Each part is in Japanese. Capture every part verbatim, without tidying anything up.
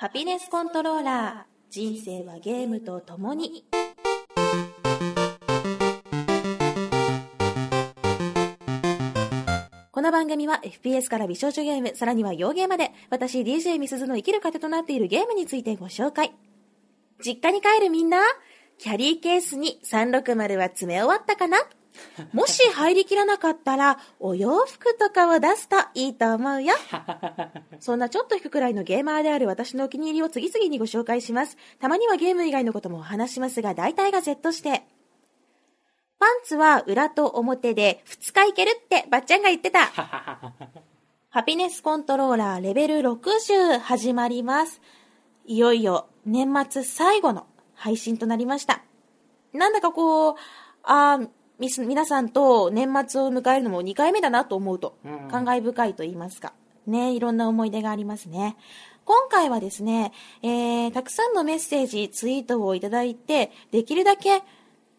ハピネスコントローラー、人生はゲームとともに。この番組は エフピーエス から美少女ゲーム、さらには洋ゲーまで、私 ディージェー みすずの生きる糧となっているゲームについてご紹介。実家に帰るみんな、キャリーケースにさんびゃくろくじゅうは詰め終わったかな？もし入りきらなかったらお洋服とかを出すといいと思うよ。そんなちょっと引くくらいのゲーマーである私のお気に入りを次々にご紹介します。たまにはゲーム以外のこともお話しますが、大体が Z して。パンツは裏と表でふつかいけるってばっちゃんが言ってた。ハピネスコントローラーレベルろくじゅう始まります。いよいよ年末最後の配信となりました。なんだかこうあー皆さんと年末を迎えるのもにかいめだなと思うと感慨深いと言いますかね、いろんな思い出がありますね。今回はですね、えー、たくさんのメッセージツイートをいただいて、できるだけ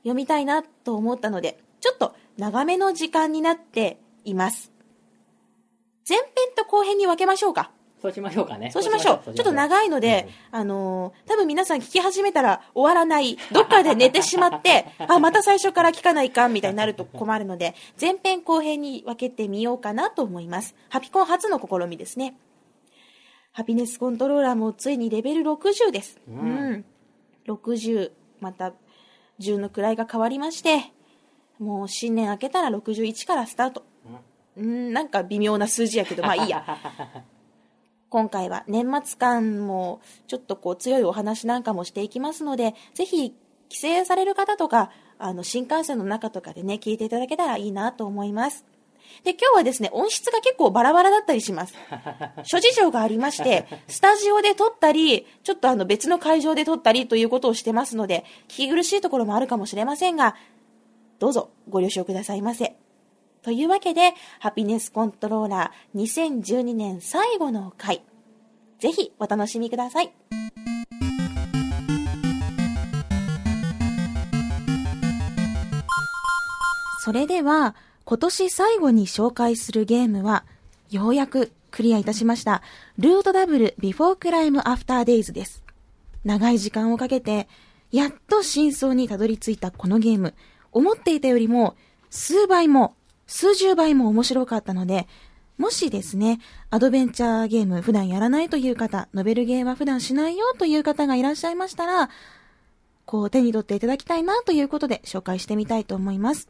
読みたいなと思ったので、ちょっと長めの時間になっています。前編と後編に分けましょうか。そうしましょうかね。そうしましょう。ちょっと長いので、うん、あのー、多分皆さん聞き始めたら終わらない。どっかで寝てしまって、あ、また最初から聞かないかんみたいになると困るので、前編後編に分けてみようかなと思います。ハピコン初の試みですね。ハピネスコントローラーもついにレベルろくじゅうです。うん。うん、ろくじゅう、またじゅうの位が変わりまして、もう新年明けたらろくじゅういちからスタート。うん、うん、なんか微妙な数字やけど、まあいいや。今回は年末感もちょっとこう強いお話なんかもしていきますので、ぜひ帰省される方とか、あの新幹線の中とかでね、聞いていただけたらいいなと思います。で、今日はですね、音質が結構バラバラだったりします。諸事情がありまして、スタジオで撮ったり、ちょっとあの別の会場で撮ったりということをしてますので、聞き苦しいところもあるかもしれませんが、どうぞご了承くださいませ。というわけで、ハピネスコントローラーにせんじゅうにねん最後の回。ぜひお楽しみください。それでは、今年最後に紹介するゲームは、ようやくクリアいたしました。ルートダブルビフォークライムアフターデイズです。長い時間をかけて、やっと真相にたどり着いたこのゲーム。思っていたよりも、数倍も数十倍も面白かったので、もしですね、アドベンチャーゲーム普段やらないという方、ノベルゲーは普段しないよという方がいらっしゃいましたら、こう手に取っていただきたいなということで紹介してみたいと思います。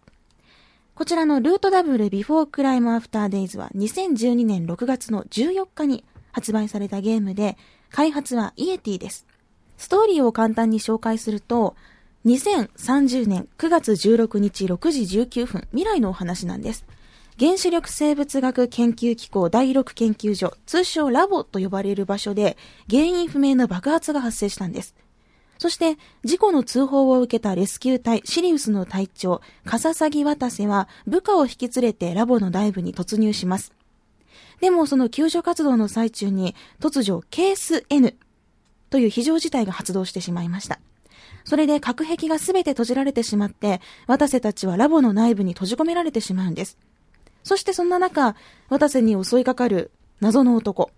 こちらのルートダブルビフォークライムアフターデイズはにせんじゅうにねんろくがつのじゅうよっかに発売されたゲームで、開発はイエティです。ストーリーを簡単に紹介すると、にせんさんじゅうねんくがつじゅうろくにちろくじじゅうきゅうふん、未来のお話なんです。原子力生物学研究機構だいろく研究所、通称ラボと呼ばれる場所で、原因不明の爆発が発生したんです。そして、事故の通報を受けたレスキュー隊シリウスの隊長、笠崎渡瀬は部下を引き連れてラボの内部に突入します。でもその救助活動の最中に、突如ケース N という非常事態が発動してしまいました。それで隔壁がすべて閉じられてしまって、渡瀬たちはラボの内部に閉じ込められてしまうんです。そしてそんな中、渡瀬に襲いかかる謎の男。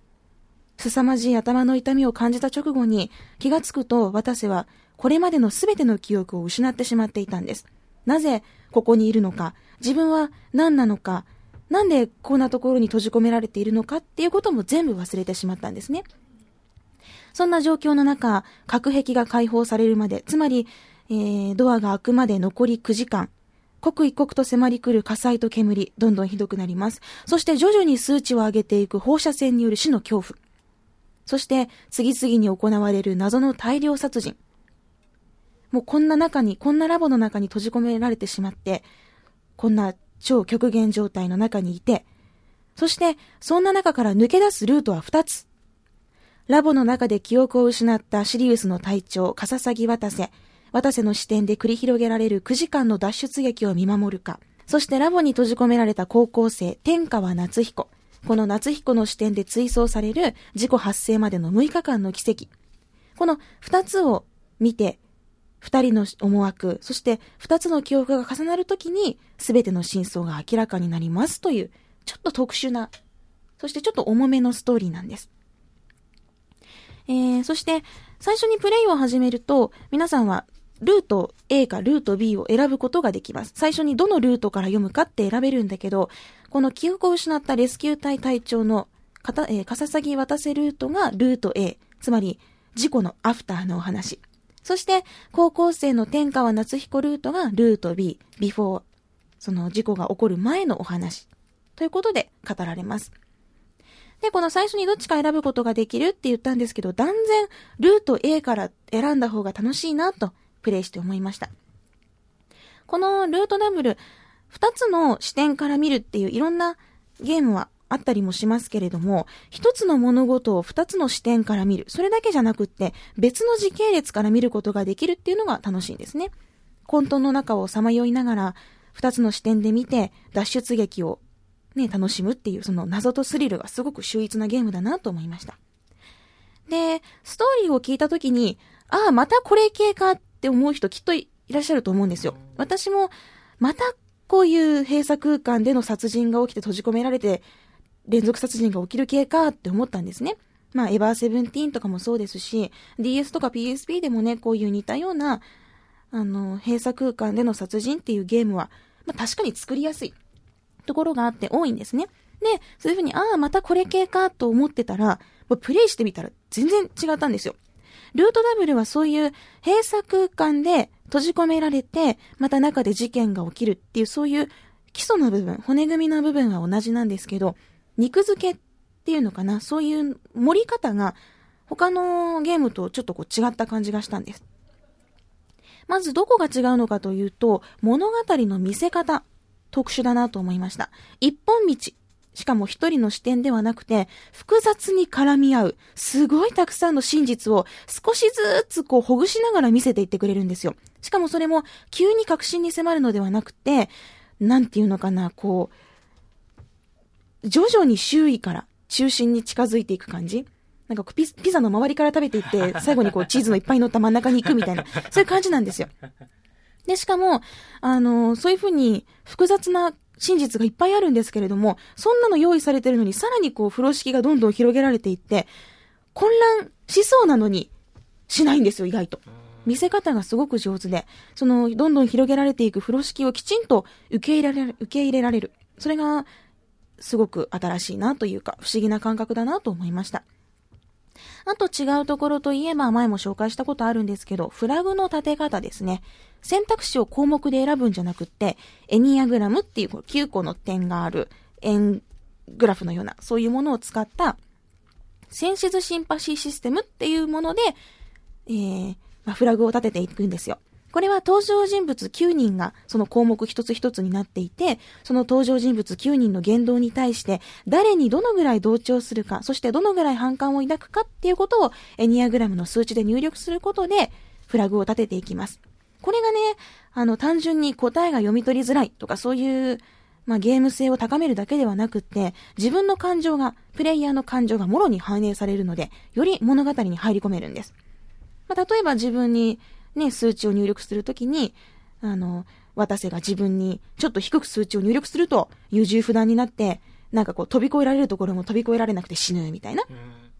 凄まじい頭の痛みを感じた直後に、気がつくと渡瀬はこれまでのすべての記憶を失ってしまっていたんです。なぜここにいるのか、自分は何なのか、なんでこんなところに閉じ込められているのかっていうことも全部忘れてしまったんですね。そんな状況の中、隔壁が解放されるまで、つまり、えー、ドアが開くまで残りくじかん、刻一刻と迫り来る火災と煙、どんどんひどくなります。そして徐々に数値を上げていく放射線による死の恐怖。そして、次々に行われる謎の大量殺人。もうこんな中に、こんなラボの中に閉じ込められてしまって、こんな超極限状態の中にいて、そして、そんな中から抜け出すルートはふたつ。ラボの中で記憶を失ったシリウスの隊長、笠崎渡瀬。渡瀬の視点で繰り広げられるくじかんの脱出劇を見守るか。そしてラボに閉じ込められた高校生、天川夏彦。この夏彦の視点で追走される事故発生までのむいかかんの奇跡。この二つを見て、二人の思惑、そして二つの記憶が重なるときに、すべての真相が明らかになりますという、ちょっと特殊な、そしてちょっと重めのストーリーなんです。えー、そして最初にプレイを始めると皆さんはルート A かルート B を選ぶことができます。最初にどのルートから読むかって選べるんだけど、この記憶を失ったレスキュー隊隊長のかた、えー、カササギ渡せルートがルート A、 つまり事故のアフターのお話。そして高校生の天川夏彦ルートがルート B、 ビフォー、その事故が起こる前のお話ということで語られます。で、この最初にどっちか選ぶことができるって言ったんですけど、断然ルート A から選んだ方が楽しいなとプレイして思いました。このルートダブル、ふたつの視点から見るっていういろんなゲームはあったりもしますけれども、ひとつの物事をふたつの視点から見る、それだけじゃなくって別の時系列から見ることができるっていうのが楽しいんですね。混沌の中をさまよいながらふたつの視点で見て脱出劇をね、楽しむっていう、その謎とスリルがすごく秀逸なゲームだなと思いました。で、ストーリーを聞いたときに、ああ、またこれ系かって思う人きっと い, いらっしゃると思うんですよ。私も、またこういう閉鎖空間での殺人が起きて閉じ込められて、連続殺人が起きる系かって思ったんですね。まあ、エヴァーセブンティーン とかもそうですし、ディーエス とか ピーエスピー でもね、こういう似たような、あの、閉鎖空間での殺人っていうゲームは、まあ確かに作りやすいところがあって多いんですね。で、そういうふうに、ああ、またこれ系かと思ってたら、プレイしてみたら全然違ったんですよ。ルートダブルはそういう閉鎖空間で閉じ込められて、また中で事件が起きるっていう、そういう基礎の部分、骨組みの部分は同じなんですけど、肉付けっていうのかな、そういう盛り方が他のゲームとちょっとこう違った感じがしたんです。まずどこが違うのかというと、物語の見せ方。特殊だなと思いました。一本道、しかも一人の視点ではなくて、複雑に絡み合う、すごいたくさんの真実を少しずつこうほぐしながら見せていってくれるんですよ。しかもそれも急に確信に迫るのではなくて、なんていうのかな、こう、徐々に周囲から中心に近づいていく感じ。なんかピザの周りから食べていって、最後にこうチーズのいっぱい乗った真ん中に行くみたいな、そういう感じなんですよ。で、しかも、あの、そういうふうに複雑な真実がいっぱいあるんですけれども、そんなの用意されてるのに、さらにこう、風呂敷がどんどん広げられていって、混乱しそうなのに、しないんですよ、意外と。見せ方がすごく上手で、その、どんどん広げられていく風呂敷をきちんと受け入れられる、受け入れられる。それが、すごく新しいなというか、不思議な感覚だなと思いました。あと違うところといえば、前も紹介したことあるんですけど、フラグの立て方ですね。選択肢を項目で選ぶんじゃなくって、エニアグラムっていうきゅうこの点がある円グラフのような、そういうものを使った、センシズシンパシーシステムっていうもので、えーまあ、フラグを立てていくんですよ。これは登場人物きゅうにんがその項目一つ一つになっていて、その登場人物きゅうにんの言動に対して誰にどのぐらい同調するか、そしてどのぐらい反感を抱くかっていうことをエニアグラムの数値で入力することでフラグを立てていきます。これがね、あの単純に答えが読み取りづらいとかそういう、まあ、ゲーム性を高めるだけではなくって、自分の感情が、プレイヤーの感情がもろに反映されるので、より物語に入り込めるんです。まあ、例えば自分にね、数値を入力するときに、あの、渡瀬が自分にちょっと低く数値を入力すると、優柔不断になって、なんかこう飛び越えられるところも飛び越えられなくて死ぬみたいな。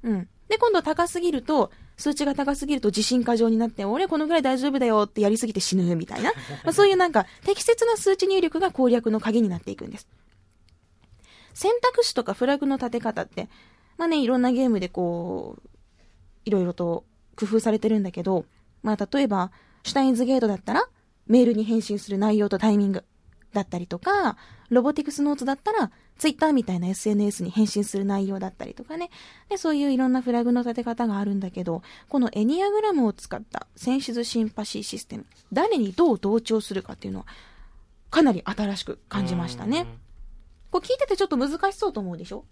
うん。で、今度高すぎると、数値が高すぎると自信過剰になって、俺このぐらい大丈夫だよってやりすぎて死ぬみたいな。まあ、そういうなんか適切な数値入力が攻略の鍵になっていくんです。選択肢とかフラグの立て方って、まあね、いろんなゲームでこう、いろいろと工夫されてるんだけど、まあ、例えば、シュタインズゲートだったら、メールに返信する内容とタイミングだったりとか、ロボティクスノーツだったら、ツイッターみたいな エスエヌエス に返信する内容だったりとかね。で、そういういろんなフラグの立て方があるんだけど、このエニアグラムを使ったセンシズシンパシーシステム、誰にどう同調するかっていうのは、かなり新しく感じましたね。こう聞いててちょっと難しそうと思うでしょ？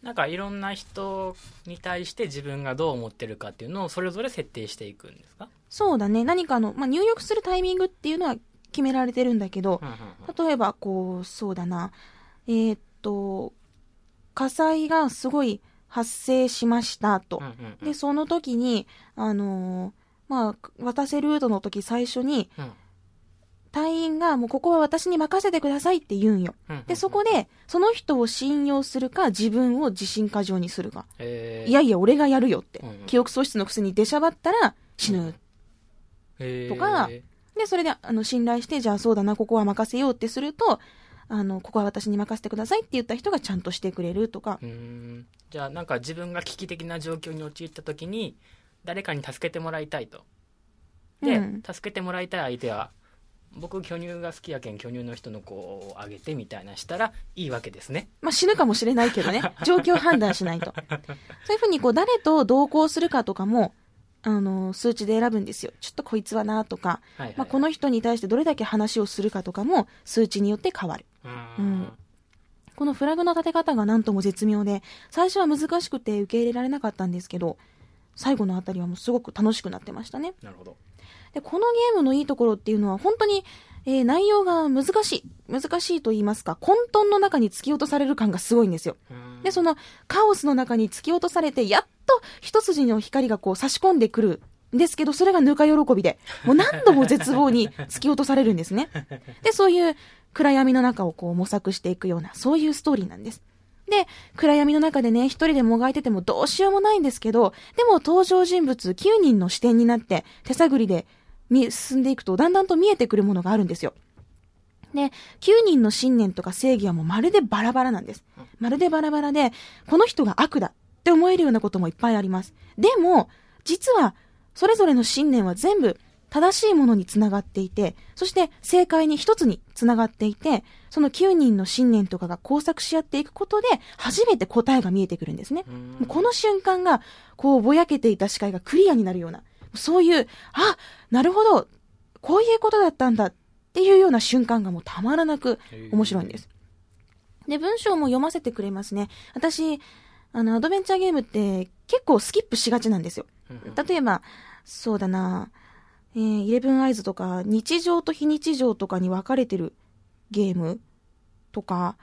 なんかいろんな人に対して自分がどう思ってるかっていうのをそれぞれ設定していくんですか？そうだね。何かあの、まあ、入力するタイミングっていうのは決められてるんだけど、うんうんうん、例えばこう、そうだな。えー、っと、火災がすごい発生しましたと。うんうんうん、で、その時に、あのー、まあ、渡せルートの時最初に、うん、隊員がもうここは私に任せてくださいって言うんよ、うんうんうん、でそこでその人を信用するか自分を自信過剰にするか、えー、いやいや俺がやるよって、うんうん、記憶喪失のくせに出しゃばったら死ぬ、うん、とか、えー、でそれであの信頼してじゃあそうだなここは任せようってするとあのここは私に任せてくださいって言った人がちゃんとしてくれるとか、うーん、じゃあなんか自分が危機的な状況に陥った時に誰かに助けてもらいたいとで、うん、助けてもらいたい相手は僕巨乳が好きやけん巨乳の人の子をあげてみたいなしたらいいわけですね、まあ、死ぬかもしれないけどね状況判断しないとそういうふうにこう誰と同行するかとかもあの数値で選ぶんですよ。ちょっとこいつはなとか、はいはいはい、まあ、この人に対してどれだけ話をするかとかも数値によって変わる。うん、うん、このフラグの立て方がなんとも絶妙で最初は難しくて受け入れられなかったんですけど最後のあたりはもうすごく楽しくなってましたね。なるほど。でこのゲームのいいところっていうのは本当に、えー、内容が難しい難しいと言いますか混沌の中に突き落とされる感がすごいんですよ。でそのカオスの中に突き落とされてやっと一筋の光がこう差し込んでくるんですけどそれがぬか喜びでもう何度も絶望に突き落とされるんですねでそういう暗闇の中をこう模索していくようなそういうストーリーなんです。で暗闇の中でね一人でもがいててもどうしようもないんですけどでも登場人物きゅうにんの視点になって手探りで進んでいくとだんだんと見えてくるものがあるんですよ。できゅうにんの信念とか正義はもうまるでバラバラなんです。まるでバラバラでこの人が悪だって思えるようなこともいっぱいあります。でも実はそれぞれの信念は全部正しいものにつながっていてそして正解に一つにつながっていてそのきゅうにんの信念とかが交錯し合っていくことで初めて答えが見えてくるんですね。もうこの瞬間がこうぼやけていた視界がクリアになるようなそういうあなるほどこういうことだったんだっていうような瞬間がもうたまらなく面白いんです。で文章も読ませてくれますね。私あのアドベンチャーゲームって結構スキップしがちなんですよ。例えばそうだなえー、じゅういち Eyes とか日常と非日常とかに分かれてるゲームとか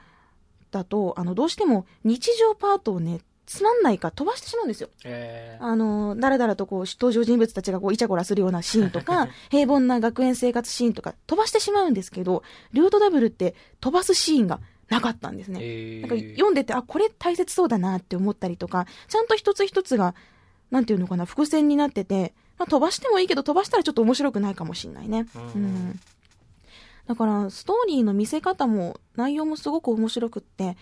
だとあのどうしても日常パートをねつまんないか飛ばしてしまうんですよ、えー、あのだらだらとこう登場人物たちがこうイチャコラするようなシーンとか平凡な学園生活シーンとか飛ばしてしまうんですけどルートダブルって飛ばすシーンがなかったんですね、えー、なんか読んでてあこれ大切そうだなって思ったりとかちゃんと一つ一つがなんていうのかな伏線になっててまあ、飛ばしてもいいけど飛ばしたらちょっと面白くないかもしれないね、うんうん、だからストーリーの見せ方も内容もすごく面白くって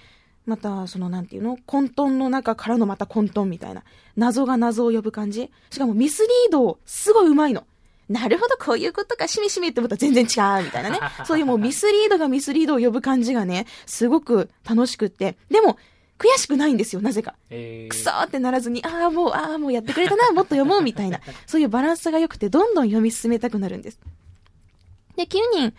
またそのなんていうの混沌の中からのまた混沌みたいな謎が謎を呼ぶ感じしかもミスリードすごいうまいのなるほどこういうことかしみしみって思ったら全然違うみたいなねそういうもうミスリードがミスリードを呼ぶ感じがねすごく楽しくってでも悔しくないんですよなぜか、えー、くそーってならずにああもうああもうやってくれたなもっと読もうみたいなそういうバランスが良くてどんどん読み進めたくなるんです。できゅうにん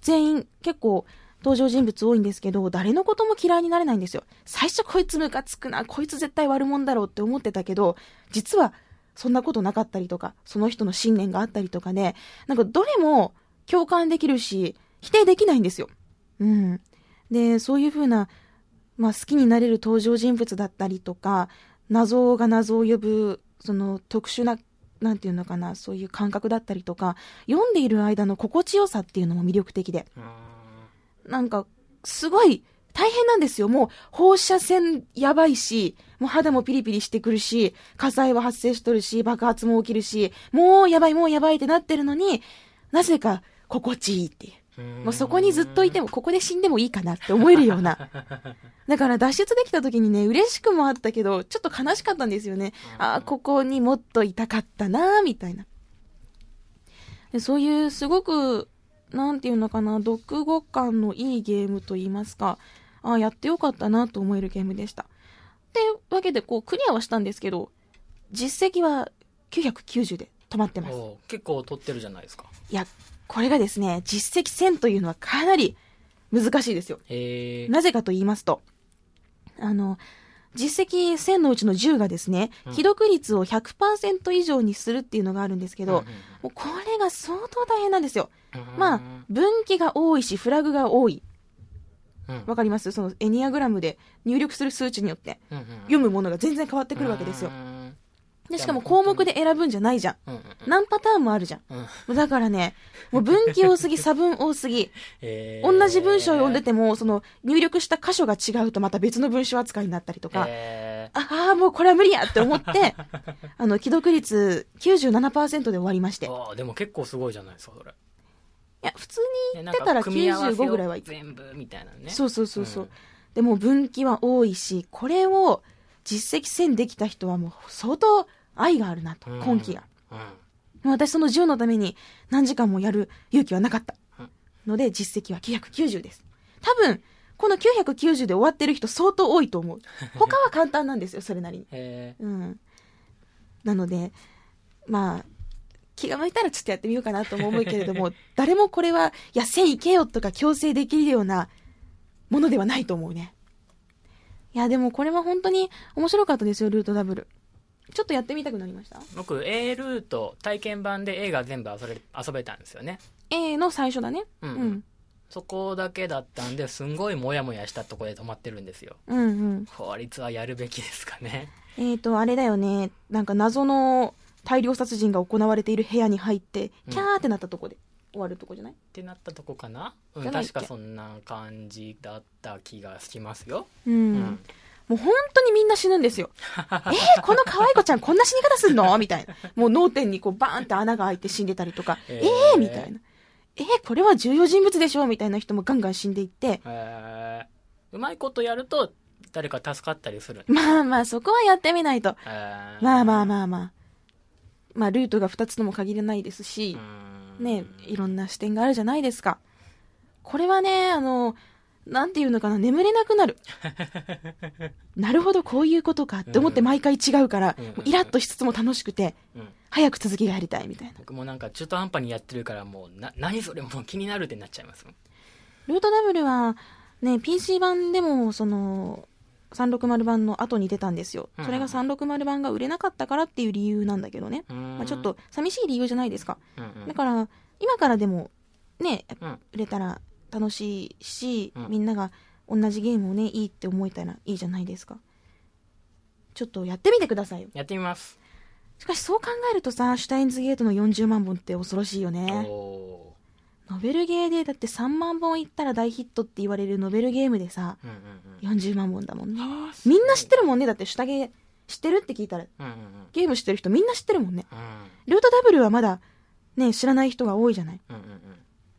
全員結構登場人物多いんですけど誰のことも嫌いになれないんですよ。最初こいつムカつくなこいつ絶対悪者だろうって思ってたけど実はそんなことなかったりとかその人の信念があったりとかでなんかどれも共感できるし否定できないんですよ、うん、でそういう風なまあ、好きになれる登場人物だったりとか謎が謎を呼ぶその特殊ななんていうのかなそういう感覚だったりとか読んでいる間の心地よさっていうのも魅力的でなんかすごい大変なんですよ。もう放射線やばいしもう肌もピリピリしてくるし火災は発生しとるし爆発も起きるしもうやばいもうやばいってなってるのになぜか心地いいっていうもうそこにずっといてもここで死んでもいいかなって思えるようなだから脱出できた時にね嬉しくもあったけどちょっと悲しかったんですよね。ああここにもっといたかったなみたいなでそういうすごくなんていうのかな読後感のいいゲームといいますかああやってよかったなと思えるゲームでした。ってわけでこうクリアはしたんですけど実績はきゅうひゃくきゅうじゅうで止まってます。結構取ってるじゃないですか。いやこれがですね実績せんというのはかなり難しいですよ。へー。なぜかと言いますとあの実績せんのうちのじゅうがですね、うん、既読率を ひゃくパーセント 以上にするっていうのがあるんですけど、うんうんうん、もうこれが相当大変なんですよ、うん、まあ分岐が多いしフラグが多いわ、うん、かります。そのエニアグラムで入力する数値によって読むものが全然変わってくるわけですよ、うんうんでしかも項目で選ぶんじゃないじゃん、うんうんうん、何パターンもあるじゃん、うん、だからねもう分岐多すぎ差分多すぎ、えー、同じ文章を読んでてもその入力した箇所が違うとまた別の文章扱いになったりとか、えー、ああもうこれは無理やって思ってあの既読率 きゅうじゅうななパーセント で終わりまして。あでも結構すごいじゃないですかそれ。いや普通に言ってたらきゅうじゅうごぐらいはいく全部みたいなね。そうそうそうそう、うん、でも分岐は多いしこれを実績せんできた人はもう相当愛があるなと、うん、根気が、うん、もう私そのじゅうのために何時間もやる勇気はなかったので実績はきゅうひゃくきゅうじゅうです。多分このきゅうひゃくきゅうじゅうで終わってる人相当多いと思う。他は簡単なんですよそれなりにへ、うん、なのでまあ気が向いたらちょっとやってみようかなとも思うけれども誰もこれはいやせんいけよとか強制できるようなものではないと思うね。いやでもこれは本当に面白かったですよルートダブル。ちょっとやってみたくなりました。僕 A ルート体験版で A が全部遊べ、遊べたんですよね。 A の最初だね、うん、うん、そこだけだったんですんごいモヤモヤしたとこで止まってるんですよ、うんうん、法律はやるべきですかね。えーとあれだよねなんか謎の大量殺人が行われている部屋に入ってキャーってなったとこで終わるとこじゃない、うん、ってなったとこかな、うん、確かそんな感じだった気がしますよ、うんうん、もう本当にみんな死ぬんですよえー、この可愛い子ちゃんこんな死に方すんのみたいな。もう脳天にこうバーンって穴が開いて死んでたりとかえー、えー、みたいなえー、これは重要人物でしょみたいな人もガンガン死んでいって、えー、うまいことやると誰か助かったりする。まあまあそこはやってみないと、えー、まあまあまあまあまあ、ルートがふたつとも限らないですし、ね、いろんな視点があるじゃないですか。これはね、あの、なんていうのかな、眠れなくなる。なるほど、こういうことかって思って毎回違うから、うんうんうん、もうイラッとしつつも楽しくて、うん、早く続きがやりたいみたいな。僕もなんか中途半端にやってるから、もうな、何それもう気になるってなっちゃいますもん。ルートダブルは、ね、ピーシー 版でも、その、さんびゃくろくじゅう版の後に出たんですよ。それがさんびゃくろくじゅう版が売れなかったからっていう理由なんだけどね、まあ、ちょっと寂しい理由じゃないですか。だから今からでもね売れたら楽しいしみんなが同じゲームをねいいって思えたらいいじゃないですか。ちょっとやってみてくださいよ。やってみます。しかしそう考えるとさシュタインズゲートのよんじゅうまんぼんって恐ろしいよね。おノベルゲーでだってさんまんぼんいったら大ヒットって言われるノベルゲームでさ、うんうんうん、よんじゅうまんぼんだもんね。みんな知ってるもんね。だって下ゲ知ってるって聞いたら、うんうんうん、ゲーム知ってる人みんな知ってるもんね、うん、ルートダブルはまだね知らない人が多いじゃない、うんうんうん、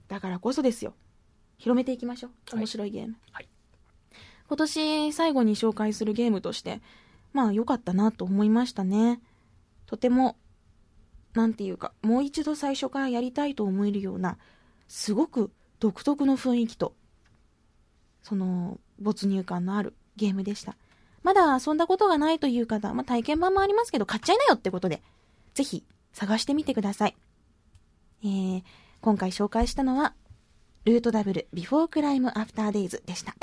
だからこそですよ広めていきましょう面白いゲーム、はいはい、今年最後に紹介するゲームとしてまあ良かったなと思いましたね。とてもなんていうかもう一度最初からやりたいと思えるようなすごく独特の雰囲気とその没入感のあるゲームでした。まだ遊んだことがないという方、まあ、体験版もありますけど買っちゃいなよってことでぜひ探してみてください、えー、今回紹介したのはルートダブルビフォークライムアフターデイズでした。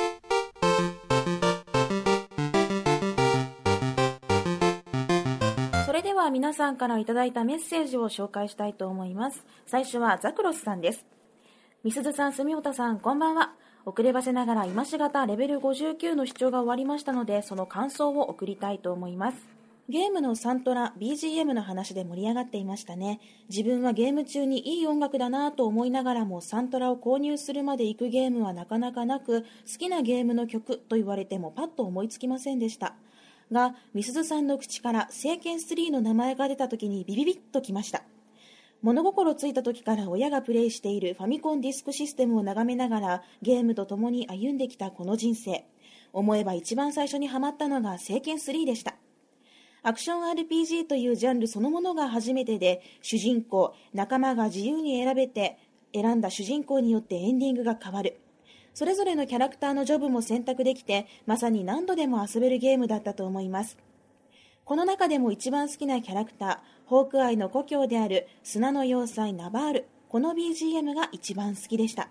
それでは皆さんからいただいたメッセージを紹介したいと思います。最初はザクロスさんです。みすずさん、すみおたさん、こんばんは。遅ればせながら今しがたレベルごじゅうきゅうの視聴が終わりましたので、その感想を送りたいと思います。ゲームのサントラ、ビージーエム の話で盛り上がっていましたね。自分はゲーム中にいい音楽だなぁと思いながらも、サントラを購入するまで行くゲームはなかなかなく、好きなゲームの曲と言われてもパッと思いつきませんでした。が、みすずさんの口から聖剣スリーの名前が出た時にビビビッときました。物心ついた時から親がプレイしているファミコンディスクシステムを眺めながらゲームと共に歩んできたこの人生。思えば一番最初にハマったのが聖剣スリーでした。アクション アールピージー というジャンルそのものが初めてで、主人公、仲間が自由に選べて、選んだ主人公によってエンディングが変わる。それぞれのキャラクターのジョブも選択できて、まさに何度でも遊べるゲームだったと思います。この中でも一番好きなキャラクター、ホークアイの故郷である砂の要塞ナバール、この ビージーエム が一番好きでした。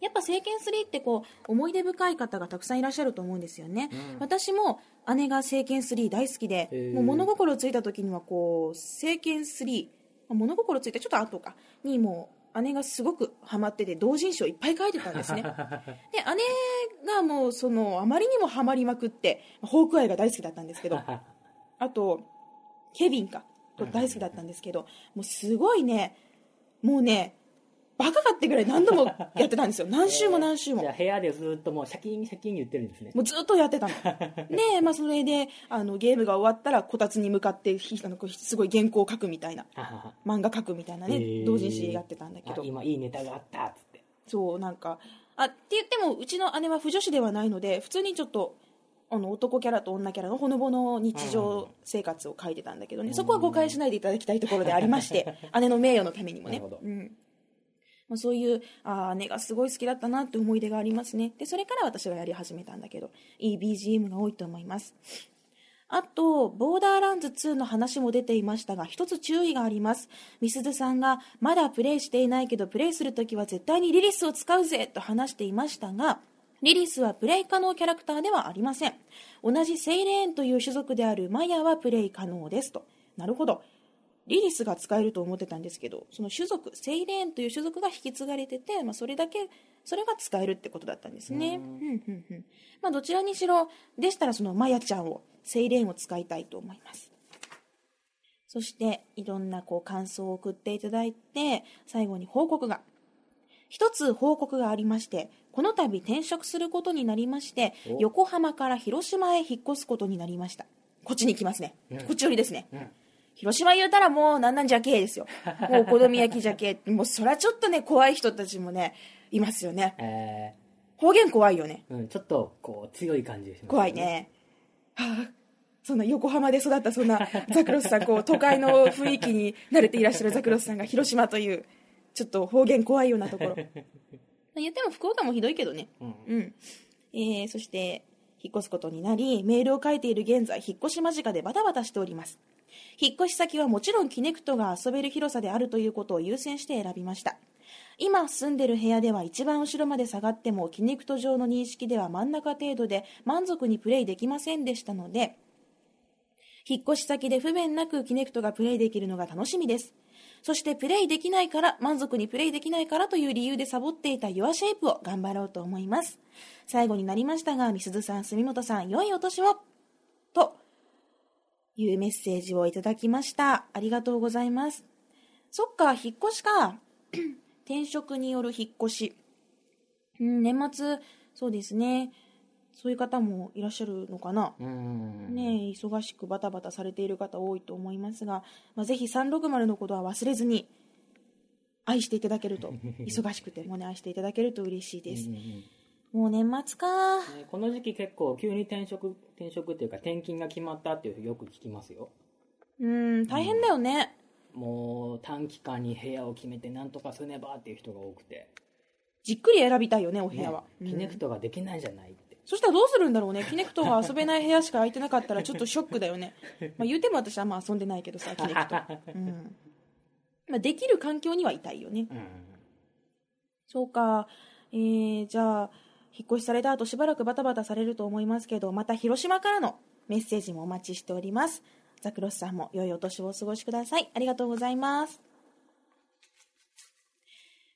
やっぱ聖剣スリーってこう思い出深い方がたくさんいらっしゃると思うんですよね、うん、私も姉が聖剣スリー大好きで、もう物心ついた時にはこう聖剣スリー、物心ついたちょっと後かにもう姉がすごくハマってて同人誌をいっぱい書いてたんですね。で姉がもうそのあまりにもハマりまくって、ホークアイが大好きだったんですけどあとケビンかと大好きだったんですけど、もうすごいね、もうねバカかってぐらい何度もやってたんですよ。何週も何週も。じゃあ部屋でずっともうシャキンシャキン言ってるんですね。もうずっとやってたの。で、まあ、それであのゲームが終わったらこたつに向かってあのすごい原稿を書くみたいな、漫画書くみたいなね、同人誌やってたんだけど。今いいネタがあったっつって。そうなんかあって言ってもうちの姉は腐女子ではないので、普通にちょっとあの男キャラと女キャラのほのぼの日常生活を書いてたんだけどね、うん、そこは誤解しないでいただきたいところでありまして、姉の名誉のためにもね。なるほど。うん。まあ、そういうあ姉がすごい好きだったなって思い出がありますね。でそれから私がやり始めたんだけど、いい ビージーエム が多いと思います。あとボーダーランズツーの話も出ていましたが、一つ注意があります。みすずさんがまだプレイしていないけどプレイするときは絶対にリリスを使うぜと話していましたが、リリスはプレイ可能キャラクターではありません。同じセイレーンという種族であるマヤはプレイ可能ですと。なるほど、リリスが使えると思ってたんですけど、その種族セイレーンという種族が引き継がれてて、まあ、それだけそれが使えるってことだったんですね。まあどちらにしろでしたらそのマヤちゃんをセイレーンを使いたいと思います。そしていろんなこう感想を送っていただいて、最後に報告が一つ報告がありまして、この度転職することになりまして、横浜から広島へ引っ越すことになりました。こっちに行きますね、うん、こっち寄りですね、うん。広島言うたらもうなんなんじゃけえですよ。もうお好み焼きじゃけえ。もうそらちょっとね怖い人たちもねいますよね、えー、方言怖いよね、うん、ちょっとこう強い感じしますね。怖いね。はあ、そんな横浜で育ったそんなザクロスさん、こう都会の雰囲気に慣れていらっしゃるザクロスさんが広島というちょっと方言怖いようなところ言っても福岡もひどいけどね、うん、うん。えー、そして引っ越すことになり、メールを書いている現在引っ越し間近でバタバタしております。引っ越し先はもちろんキネクトが遊べる広さであるということを優先して選びました。今住んでる部屋では一番後ろまで下がってもキネクト上の認識では真ん中程度で満足にプレイできませんでしたので、引っ越し先で不便なくキネクトがプレイできるのが楽しみです。そしてプレイできないから満足にプレイできないからという理由でサボっていたユアシェイプを頑張ろうと思います。最後になりましたが、みすずさん、住本さん、良いお年をというメッセージをいただきました。ありがとうございます。そっか、引っ越しか転職による引っ越し、うん、年末そうですね、そういう方もいらっしゃるのかな、うん、ね、忙しくバタバタされている方多いと思いますが、まあ、ぜひさんろくまるのことは忘れずに愛していただけると忙しくてもね愛していただけると嬉しいです、うん。もう年末か、ね、この時期結構急に転職転職っていうか転勤が決まったっていうよく聞きますよ。うーん、大変だよね、うん、もう短期間に部屋を決めてなんとかすねばっていう人が多くて、じっくり選びたいよねお部屋は、ね、キネクトができないじゃないって、うん、そしたらどうするんだろうね。キネクトが遊べない部屋しか空いてなかったらちょっとショックだよねまあ言うても私はまあ遊んでないけどさ、キネクト、うん、まあ、できる環境にはいたいよね、うん、そうか。えー、じゃあ引っ越しされた後しばらくバタバタされると思いますけど、また広島からのメッセージもお待ちしております。ザクロスさんも良いお年をお過ごしください。ありがとうございます。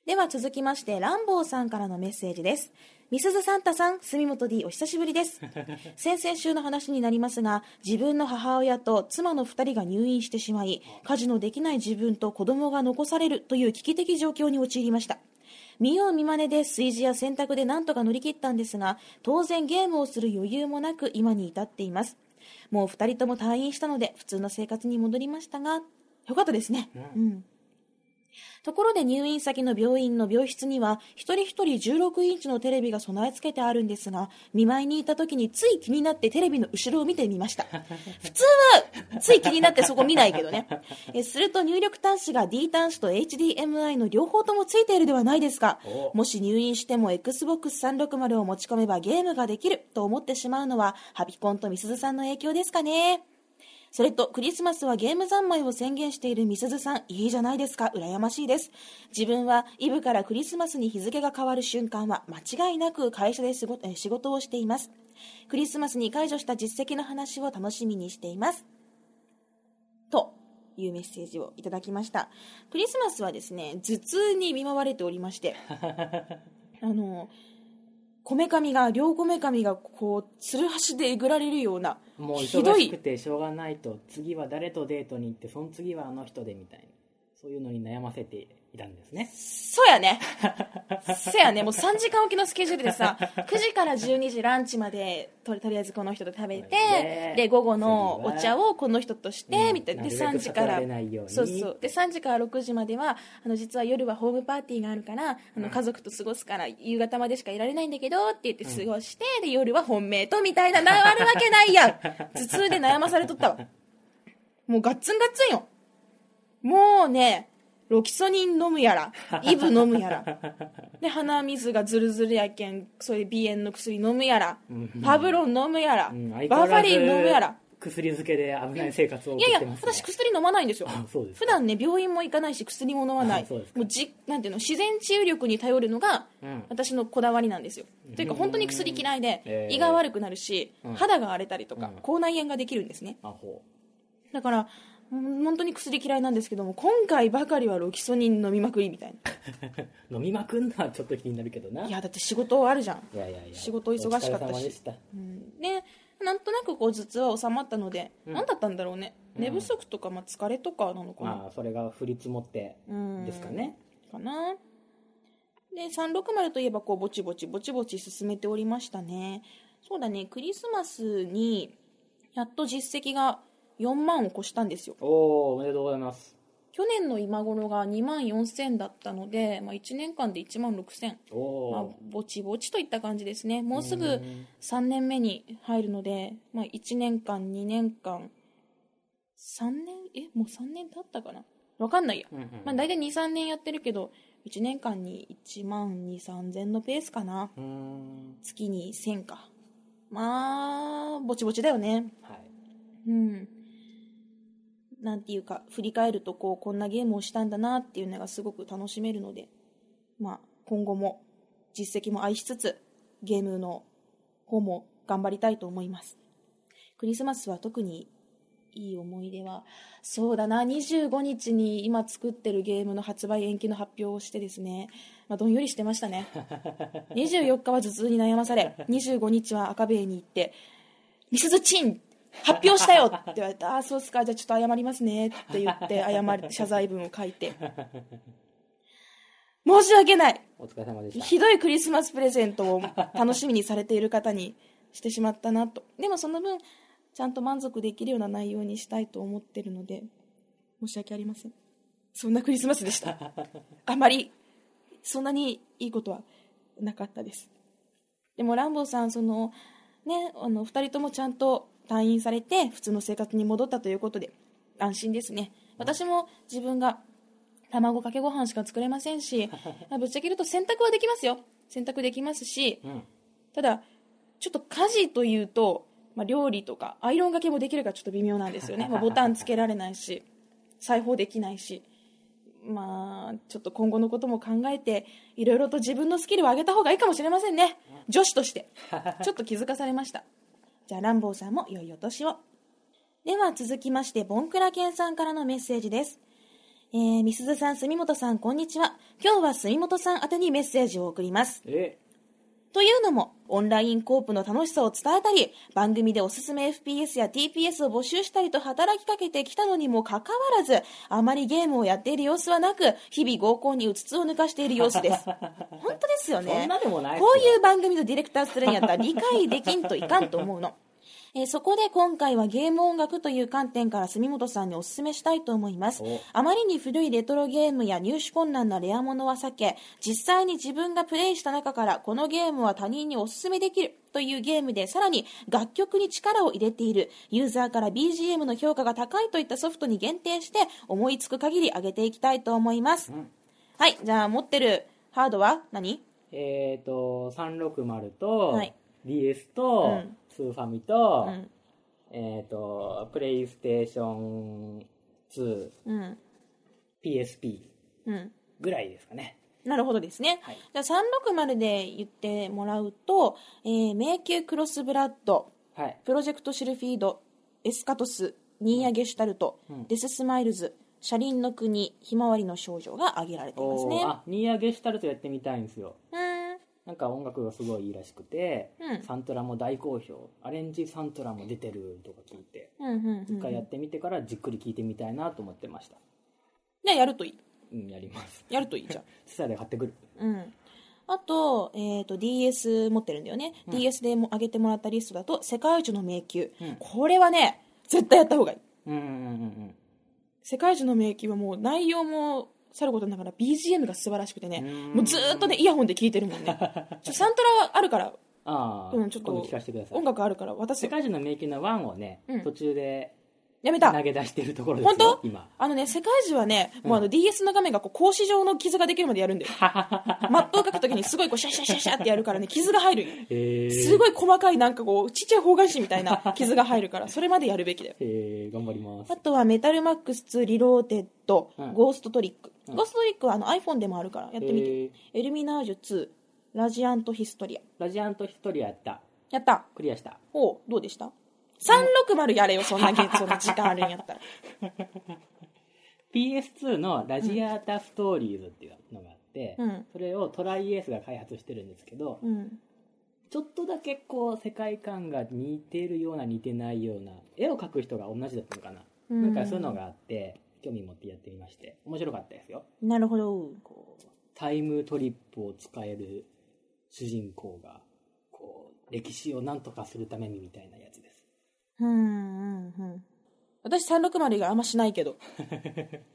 では続きましてランボーさんからのメッセージです。みすずサンタさん、住本 D お久しぶりです先々週の話になりますが、自分の母親と妻のふたりが入院してしまい、家事のできない自分と子供が残されるという危機的状況に陥りました。見よう見まねで炊事や洗濯で何とか乗り切ったんですが、当然ゲームをする余裕もなく今に至っています。もうふたりとも退院したので普通の生活に戻りましたが、よかったですね、うん。ところで入院先の病院の病室には一人一人じゅうろくインチのテレビが備え付けてあるんですが、見舞いに行った時につい気になってテレビの後ろを見てみました普通はつい気になってそこ見ないけどねえ、すると入力端子が D 端子と エイチディーエムアイ の両方ともついているではないですか。もし入院しても エックスボックスさんびゃくろくじゅう を持ち込めばゲームができると思ってしまうのはハピコンとみすずさんの影響ですかね。それとクリスマスはゲーム三昧を宣言しているみすずさん、いいじゃないですか、羨ましいです。自分はイブからクリスマスに日付が変わる瞬間は間違いなく会社で仕事、仕事をしています。クリスマスに解除した実績の話を楽しみにしていますというメッセージをいただきました。クリスマスはですね頭痛に見舞われておりましてあのこめかみが両こめかみがこうつるはしでえぐられるような、もう忙しくてしょうがないと、次は誰とデートに行ってその次はあの人でみたいな、そういうのに悩ませていたんですね。そうやねそうやね、もうさんじかんおきのスケジュールでさ、くじからじゅうにじランチまでとりあえずこの人と食べて、で、で午後のお茶をこの人としてみたいな、でさんじからそうそうでさんじからろくじまではあの実は夜はホームパーティーがあるから、あの家族と過ごすから夕方までしかいられないんだけどって言って過ごして、うん、で夜は本命とみたいな、なあるわけないやん頭痛で悩まされとったわ。もうガッツンガッツンよ。もうね、ロキソニン飲むやらイブ飲むやらで鼻水がズルズルやけん、それ鼻炎の薬飲むやら、パブロン飲むやら、うん、バーファリン飲むやら、薬漬けで危ない生活を送ってますね。いやいや、私薬飲まないんですよ。そうです、ね、普段ね病院も行かないし薬も飲まない。もうじなんていうの、自然治癒力に頼るのが私のこだわりなんですよ、うん、というか本当に薬嫌いで、えー、胃が悪くなるし、うん、肌が荒れたりとか、うん、口内炎ができるんですね。あほう、だから本当に薬嫌いなんですけども、今回ばかりはロキソニン飲みまくりみたいな飲みまくんのはちょっと気になるけどな。いやだって仕事あるじゃん。いやいやいや、仕事忙しかったし。お疲れ様でした、うん、でなんとなくこう頭痛は収まったので、うん、何だったんだろうね、うん、寝不足とか、まあ、疲れとかなのかな、まあ、それが降り積もってですかね、かな。でさんびゃくろくじゅうといえばこうぼちぼちぼちぼち進めておりましたね。そうだね、クリスマスにやっと実績がよんまんを越したんですよ。おー、おめでとうございます。去年の今頃がにまんよんせんだったので、まあ、いちねんかんでいちまんろくせん、まあ、ぼちぼちといった感じですね。もうすぐさんねんめに入るので、まあ、いちねんかんにねんかんさんねん、えもうさんねん経ったかな、分かんないや、うんうん、まあ、大体 に,さん 年やってるけどいちねんかんにいちまんにせんさんぜんのペースかな。うーん、月にせんか、まあぼちぼちだよね。はい、うん、なんていうか振り返るとこうこんなゲームをしたんだなっていうのがすごく楽しめるので、まあ、今後も実績も愛しつつゲームの方も頑張りたいと思います。クリスマスは特にいい思い出は、そうだな、にじゅうごにちに今作ってるゲームの発売延期の発表をしてですね、まあ、どんよりしてましたねにじゅうよっかは頭痛に悩まされ、にじゅうごにちは赤兵衛に行ってみすずちん発表したよって言われて、ああそうですか、じゃあちょっと謝りますねって言って謝り謝罪文を書いて申し訳ない、お疲れ様でした。ひどいクリスマスプレゼントを楽しみにされている方にしてしまったなと。でもその分ちゃんと満足できるような内容にしたいと思ってるので申し訳ありません。そんなクリスマスでしたあまりそんなにいいことはなかったです。でもランボーさん、そのね、あのふたりともちゃんと退院されて普通の生活に戻ったということで安心ですね。私も自分が卵かけご飯しか作れませんしぶっちゃけると洗濯はできますよ。洗濯できますし、うん、ただちょっと家事というと、まあ、料理とかアイロンがけもできるからちょっと微妙なんですよね、まあ、ボタンつけられないし裁縫できないし、まあちょっと今後のことも考えていろいろと自分のスキルを上げた方がいいかもしれませんね、女子としてちょっと気づかされましたじゃあランボーさんも良いお年を。では続きましてボンクラケンさんからのメッセージです。えー、みすずさん、住本さん、こんにちは。今日は住本さん宛てにメッセージを送ります。えというのもオンラインコープの楽しさを伝えたり、番組でおすすめ エフピーエス や ティーピーエス を募集したりと働きかけてきたのにもかかわらず、あまりゲームをやっている様子はなく、日々合コンにうつつを抜かしている様子です本当ですよね。そんなでもないですよ。こういう番組のディレクターするんやったら理解できんといかんと思うのえー、そこで今回はゲーム音楽という観点から住本さんにお勧めしたいと思います。あまりに古いレトロゲームや入手困難なレアものは避け、実際に自分がプレイした中からこのゲームは他人にお勧めできるというゲームで、さらに楽曲に力を入れている、ユーザーから ビージーエム の評価が高いといったソフトに限定して思いつく限り上げていきたいと思います。うん、はい、じゃあ持ってるハードは何？えーと、さんびゃくろくじゅうと、はい、ディーエス と、うんスーファミと、うん、えっと、プレイステーションツー、うん、ピーエスピー ぐらいですかね。なるほどですね。はい、じゃあさんびゃくろくじゅうで言ってもらうと、えー、迷宮クロスブラッド、はい、プロジェクトシルフィード、エスカトス、ニーヤゲシュタルト、うん、デススマイルズ、車輪の国、ひまわりの少女が挙げられていますね。あ、ニーヤゲシュタルトやってみたいんですよ。うん、なんか音楽がすごいいいらしくて、うん、サントラも大好評、アレンジサントラも出てるとか聞いて、うんうんうんうん、一回やってみてからじっくり聞いてみたいなと思ってました。でやるといい、うん、やります。やるといいじゃん。ツタヤで買ってくる。うんあと、えーと、ディーエス 持ってるんだよね、うん、ディーエス でも上げてもらったリストだと世界一の迷宮、うん、これはね絶対やった方がいい、うんうんうんうん、世界一の迷宮はもう内容もさることながら ビージーエム が素晴らしくてね、もうずっとねイヤホンで聴いてるもんね。ちょサントラあるからあ、うん、ちょっと音楽あるから私世界中の迷宮のいちをね、うん、途中でやめた投げ出してるところですよ。本当？今あのね世界中はね、うん、もうあの ディーエス の画面がこう格子状の傷ができるまでやるんだよ。マップを描くときにすごいこうシャシャシャシャってやるからね傷が入るよ、えー、すごい細かいなんかこうちっちゃい方眼紙みたいな傷が入るからそれまでやるべきだよ。えー、頑張ります。あとはメタルマックスツーリローテッド、うん、ゴーストトリック、うん、ゴーストトリックはあの iPhone でもあるからやってみて、えー、エルミナージュツーラジアントヒストリアラジアントヒストリアやったやったクリアした。おうどうでした？さんびゃくろくじゅうやれよそんなゲその時間あるんやったら。ピーエスツー のラジアータストーリーズっていうのがあって、うん、それをトライエースが開発してるんですけど、うん、ちょっとだけこう世界観が似てるような似てないような絵を描く人が同じだったのかな、うん、なんかそういうのがあって興味持ってやってみまして面白かったですよ。なるほど。こうタイムトリップを使える主人公がこう歴史をなんとかするためにみたいなやつです。うんうんうん、私さんびゃくろくじゅうがあんましないけど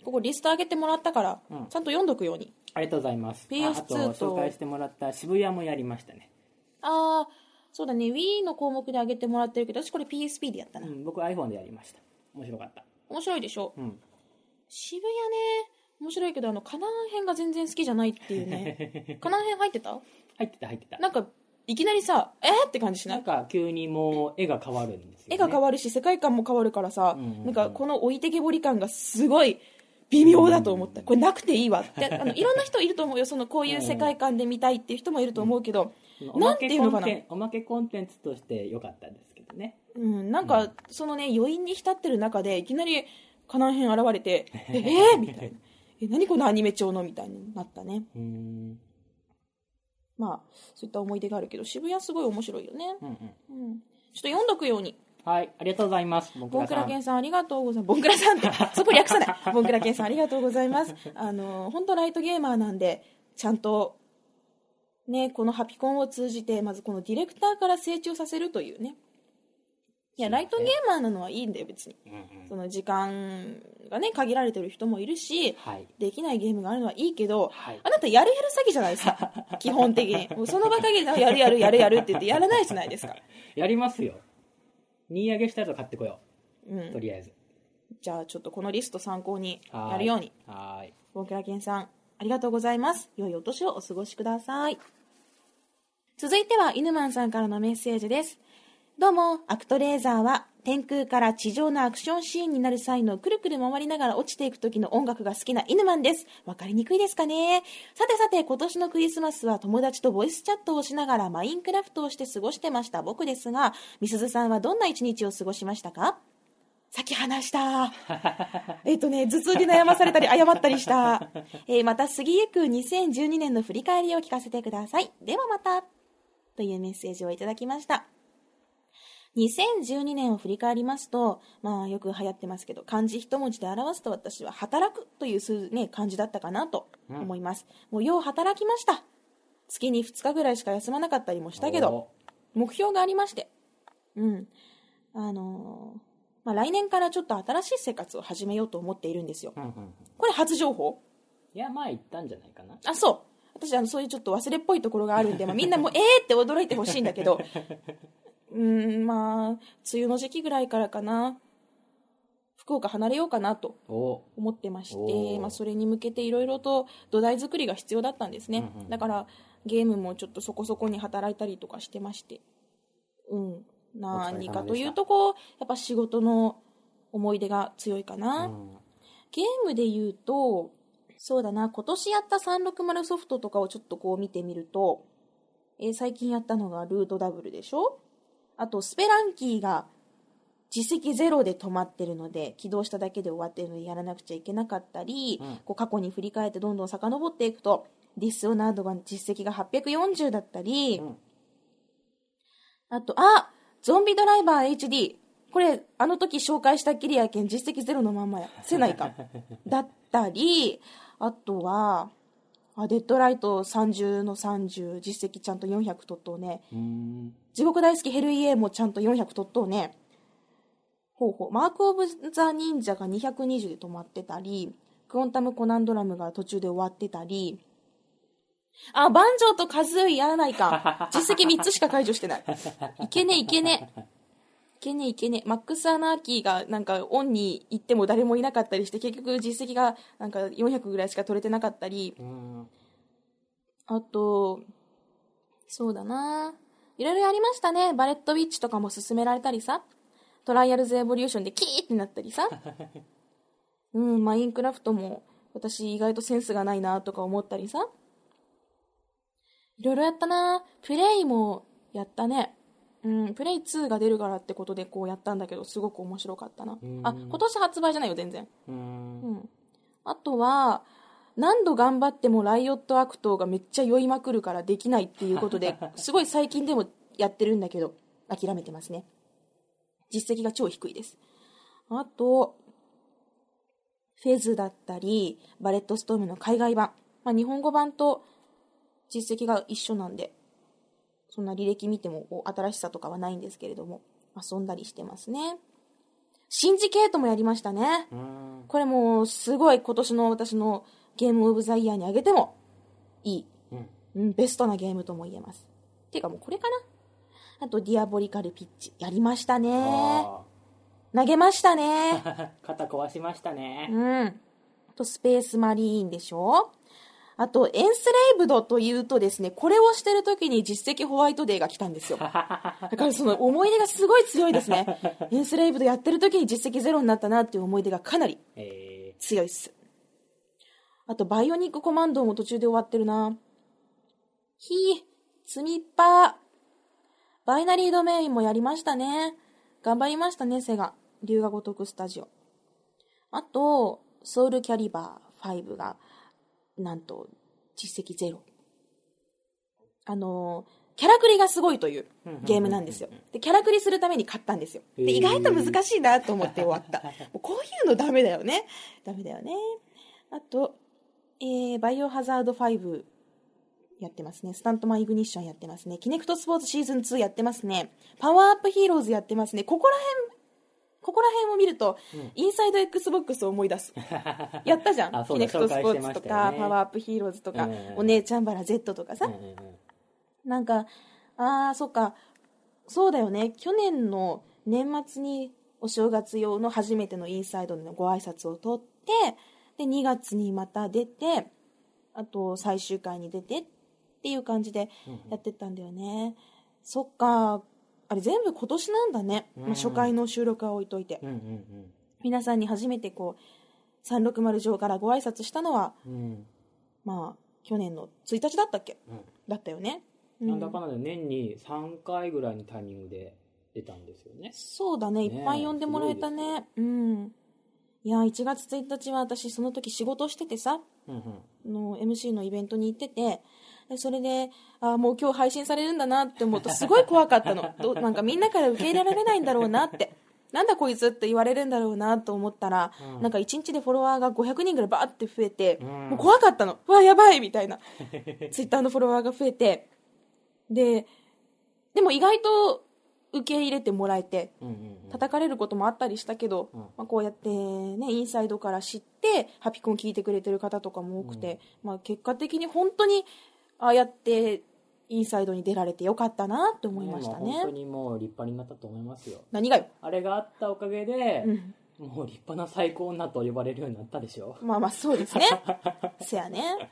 ここリスト上げてもらったから、うん、ちゃんと読んどくように。ありがとうございます。 ピーエスツー と、あ、あと紹介してもらった渋谷もやりましたね。ああそうだね Wii の項目で上げてもらってるけど私これ ピーエスピー でやったな、うん、僕 iPhone でやりました。面白かった。面白いでしょ、うん、渋谷ね面白いけどあのカナン編が全然好きじゃないっていうね。カナン編入ってた？入ってた入ってた。なんかいきなりさえー、って感じしない？なんか急にもう絵が変わるんですよ、ね、絵が変わるし世界観も変わるからさ、うんうんうん、なんかこの置いてけぼり感がすごい微妙だと思った、うんうん、これなくていいわってあのいろんな人いると思うよ。そのこういう世界観で見たいっていう人もいると思うけど、うん、なんていうのかなおまけコンテンツとして良かったんですけどね、うん、なんかそのね余韻に浸ってる中でいきなりカナン編現れてえーみたいなえ何このアニメ調のみたいになったね。うーんまあ、そういった思い出があるけど渋谷すごい面白いよね、うんうんうん、ちょっと読んどくように。はいありがとうございます。ボンクラケンさんありがとうございます。ボンクラさんってそこ略さないボンクラケンさんありがとうございます。あの本当ライトゲーマーなんでちゃんと、ね、このハピコンを通じてまずこのディレクターから成長させるというね。いやライトゲーマーなのはいいんだよ別に、うんうん、その時間がね限られてる人もいるし、はい、できないゲームがあるのはいいけど、はい、あなたやるやる詐欺じゃないですか基本的にもうその場限りでやるやるやるやるって言ってやらないじゃないですか。やりますよ。荷上げしたやつを買ってこよう、うん、とりあえずじゃあちょっとこのリスト参考にやるように。はい。ボンクラケンさんありがとうございます。良いお年をお過ごしください。続いてはイヌマンさんからのメッセージです。どうも、アクトレーザーは天空から地上のアクションシーンになる際のくるくる回りながら落ちていく時の音楽が好きなイヌマンです。わかりにくいですかね。さてさて、今年のクリスマスは友達とボイスチャットをしながらマインクラフトをして過ごしてました僕ですが、みすずさんはどんな一日を過ごしましたか？さっき話したえっとね頭痛で悩まされたり謝ったりした、えー、また杉江区にせんじゅうにねんの振り返りを聞かせてください。ではまたというメッセージをいただきました。にせんじゅうにねんを振り返りますと、まあ、よく流行ってますけど漢字一文字で表すと私は働くという、ね、漢字だったかなと思います、うん、もうよう働きました。月にふつかぐらいしか休まなかったりもしたけど目標がありまして、うんあのーまあ、来年からちょっと新しい生活を始めようと思っているんですよ、うんうんうん、これ初情報？いやまあ言ったんじゃないかな。あそう私あのそういうちょっと忘れっぽいところがあるんで、まあ、みんなもうえーって驚いてほしいんだけどうーんまあ梅雨の時期ぐらいからかな福岡離れようかなと思ってまして、まあ、それに向けていろいろと土台作りが必要だったんですね、うんうん、だからゲームもちょっとそこそこに働いたりとかしてまして、うん、何かというとこうやっぱ仕事の思い出が強いかな、うん、ゲームで言うとそうだな今年やったさんびゃくろくじゅうソフトとかをちょっとこう見てみると、えー、最近やったのがルートダブルでしょ。あとスペランキーが実績ゼロで止まってるので起動しただけで終わってるのでやらなくちゃいけなかったり、うん、こう過去に振り返ってどんどん遡っていくとディスオナードは実績がはっぴゃくよんじゅうだったり、うん、あと、あゾンビドライバー エイチディー、 これあの時紹介したっきりやけん実績ゼロのまんまやせないかだったり、あとはあデッドライトさんじゅうのさんじゅう実績ちゃんとよんひゃく取っとうね。うーん、地獄大好きヘルイエーもちゃんとよんひゃく取っとうね。ほうほう、マークオブザ忍者がにひゃくにじゅうで止まってたり、クオンタムコナンドラムが途中で終わってたり、あ、バンジョーとカズーイやらないか。実績みっつしか解除してない。いけねいけね。いけねいけね。マックスアナーキーがなんかオンに行っても誰もいなかったりして、結局実績がなんかよんひゃくぐらいしか取れてなかったり。うん。あと、そうだな。いろいろありましたね。バレットウィッチとかも勧められたりさ。トライアルズエボリューションでキーってなったりさ。うん、マインクラフトも私意外とセンスがないなとか思ったりさ。いろいろやったな。プレイもやったね。うん、プレイツーが出るからってことでこうやったんだけど、すごく面白かったな。あ、今年発売じゃないよ、全然。うーん、うん、あとは、何度頑張ってもライオットアクトがめっちゃ酔いまくるからできないっていうことで、すごい最近でもやってるんだけど、諦めてますね。実績が超低いです。あと、フェズだったり、バレットストームの海外版。まあ、日本語版と、実績が一緒なんで、そんな履歴見ても新しさとかはないんですけれども、遊んだりしてますね。シンジケートもやりましたね。うん、これもすごい今年の私のゲームオブザイヤーにあげてもいい、うん、ベストなゲームとも言えます。てかもうこれかな。あとディアボリカルピッチやりましたね。投げましたね肩壊しましたね。うん、とスペースマリーンでしょ。あと、エンスレイブドというとですね、これをしてるときに実績ホワイトデーが来たんですよ。だからその思い出がすごい強いですね。エンスレイブドやってるときに実績ゼロになったなっていう思い出がかなり強いっす。あと、バイオニックコマンドも途中で終わってるな。ひぃ、積みっぱ。バイナリードメインもやりましたね。頑張りましたね、セガ。龍が如くスタジオ。あと、ソウルキャリバーファイブが、なんと実績ゼロ。あのー、キャラクリがすごいというゲームなんですよ。でキャラクリするために買ったんですよ。で意外と難しいなと思って終わった。もうこういうのダメだよね。ダメだよね。あと、えー、バイオハザードファイブやってますね。スタントマンイグニッションやってますね。キネクトスポーツシーズンツーやってますね。パワーアップヒーローズやってますね。ここら辺ここら辺を見ると、うん、インサイド エックスボックス を思い出す。やったじゃん。キネクトスポーツとか、ね、パワーアップヒーローズとか、うんうんうん、お姉ちゃんバラ Z とかさ、うんうんうん、なんかあーそっかそうだよね。去年の年末にお正月用の初めてのインサイドのご挨拶を取って、でにがつにまた出て、あと最終回に出てっていう感じでやってったんだよね。うんうん、そっか。あれ全部今年なんだね。まあ、初回の収録は置いといて、うんうんうん、皆さんに初めてこうさんびゃくろくじゅう上からご挨拶したのは、うん、まあ去年のついたちだったっけ、うん、だったよね、うん、なんだかんだ年にさんかいぐらいのタイミングで出たんですよね。そうだね、いっぱい呼んでもらえたね。うん、いやいちがつついたちは私その時仕事しててさ、うんうん、の エムシー のイベントに行ってて、それであもう今日配信されるんだなって思うとすごい怖かったの。どなんかみんなから受け入れられないんだろうなって、なんだこいつって言われるんだろうなと思ったら、うん、なんかいちにちでフォロワーがごひゃくにんぐらいバーって増えて、うん、もう怖かったの。うわやばいみたいなツイッターのフォロワーが増えて、ででも意外と受け入れてもらえて、うんうんうん、叩かれることもあったりしたけど、うんまあ、こうやってねインサイドから知ってハピコン聞いてくれてる方とかも多くて、うんまあ、結果的に本当にああやってインサイドに出られてよかったなって思いましたね。本当にもう立派になったと思いますよ。何がよ。あれがあったおかげで、うん、もう立派な最高女と呼ばれるようになったでしょ。まあまあそうですねせやね。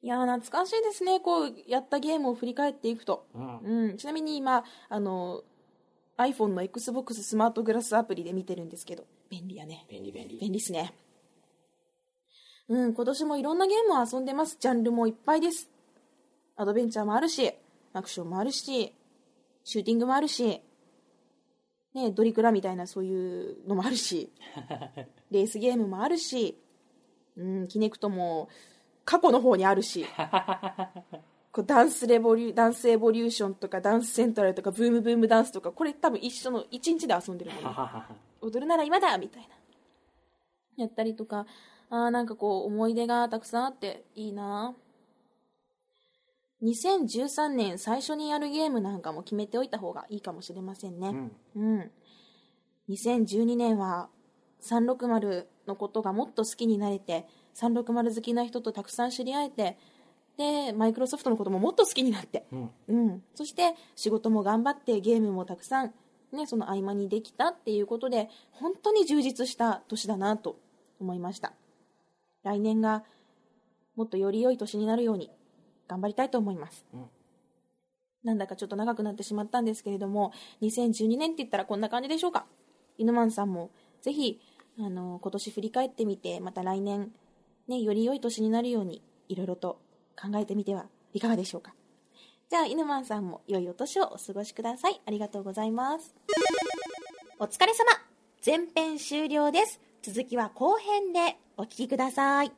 いや懐かしいですね。こうやったゲームを振り返っていくと、うんうん、ちなみに今あの iPhone の エックスボックス スマートグラスアプリで見てるんですけど、便利やね。便利便利便利っすね。うん、今年もいろんなゲームを遊んでます。ジャンルもいっぱいです。アドベンチャーもあるし、アクションもあるし、シューティングもあるし、ね、ドリクラみたいなそういうのもあるし、レースゲームもあるし、うん、キネクトも過去の方にあるしこうダンスレボリュダンスエボリューションとかダンスセントラルとかブームブームダンスとか、これ多分一緒の一日で遊んでるもの踊るなら今だみたいなやったりとか、あなんかこう思い出がたくさんあっていいな。にせんじゅうさんねん最初にやるゲームなんかも決めておいた方がいいかもしれませんね、うんうん、にせんじゅうにねんはさんびゃくろくじゅうのことがもっと好きになれて、さんびゃくろくじゅう好きな人とたくさん知り合えて、でマイクロソフトのことももっと好きになって、うんうん、そして仕事も頑張ってゲームもたくさん、ね、その合間にできたっていうことで本当に充実した年だなと思いました。来年がもっとより良い年になるように頑張りたいと思います、うん、なんだかちょっと長くなってしまったんですけれども、にせんじゅうにねんって言ったらこんな感じでしょうか。イヌマンさんもぜひあの今年振り返ってみて、また来年、ね、より良い年になるようにいろいろと考えてみてはいかがでしょうか。じゃあイヌマンさんも良いお年をお過ごしください。ありがとうございます。お疲れ様、前編終了です。続きは後編でお聞きください。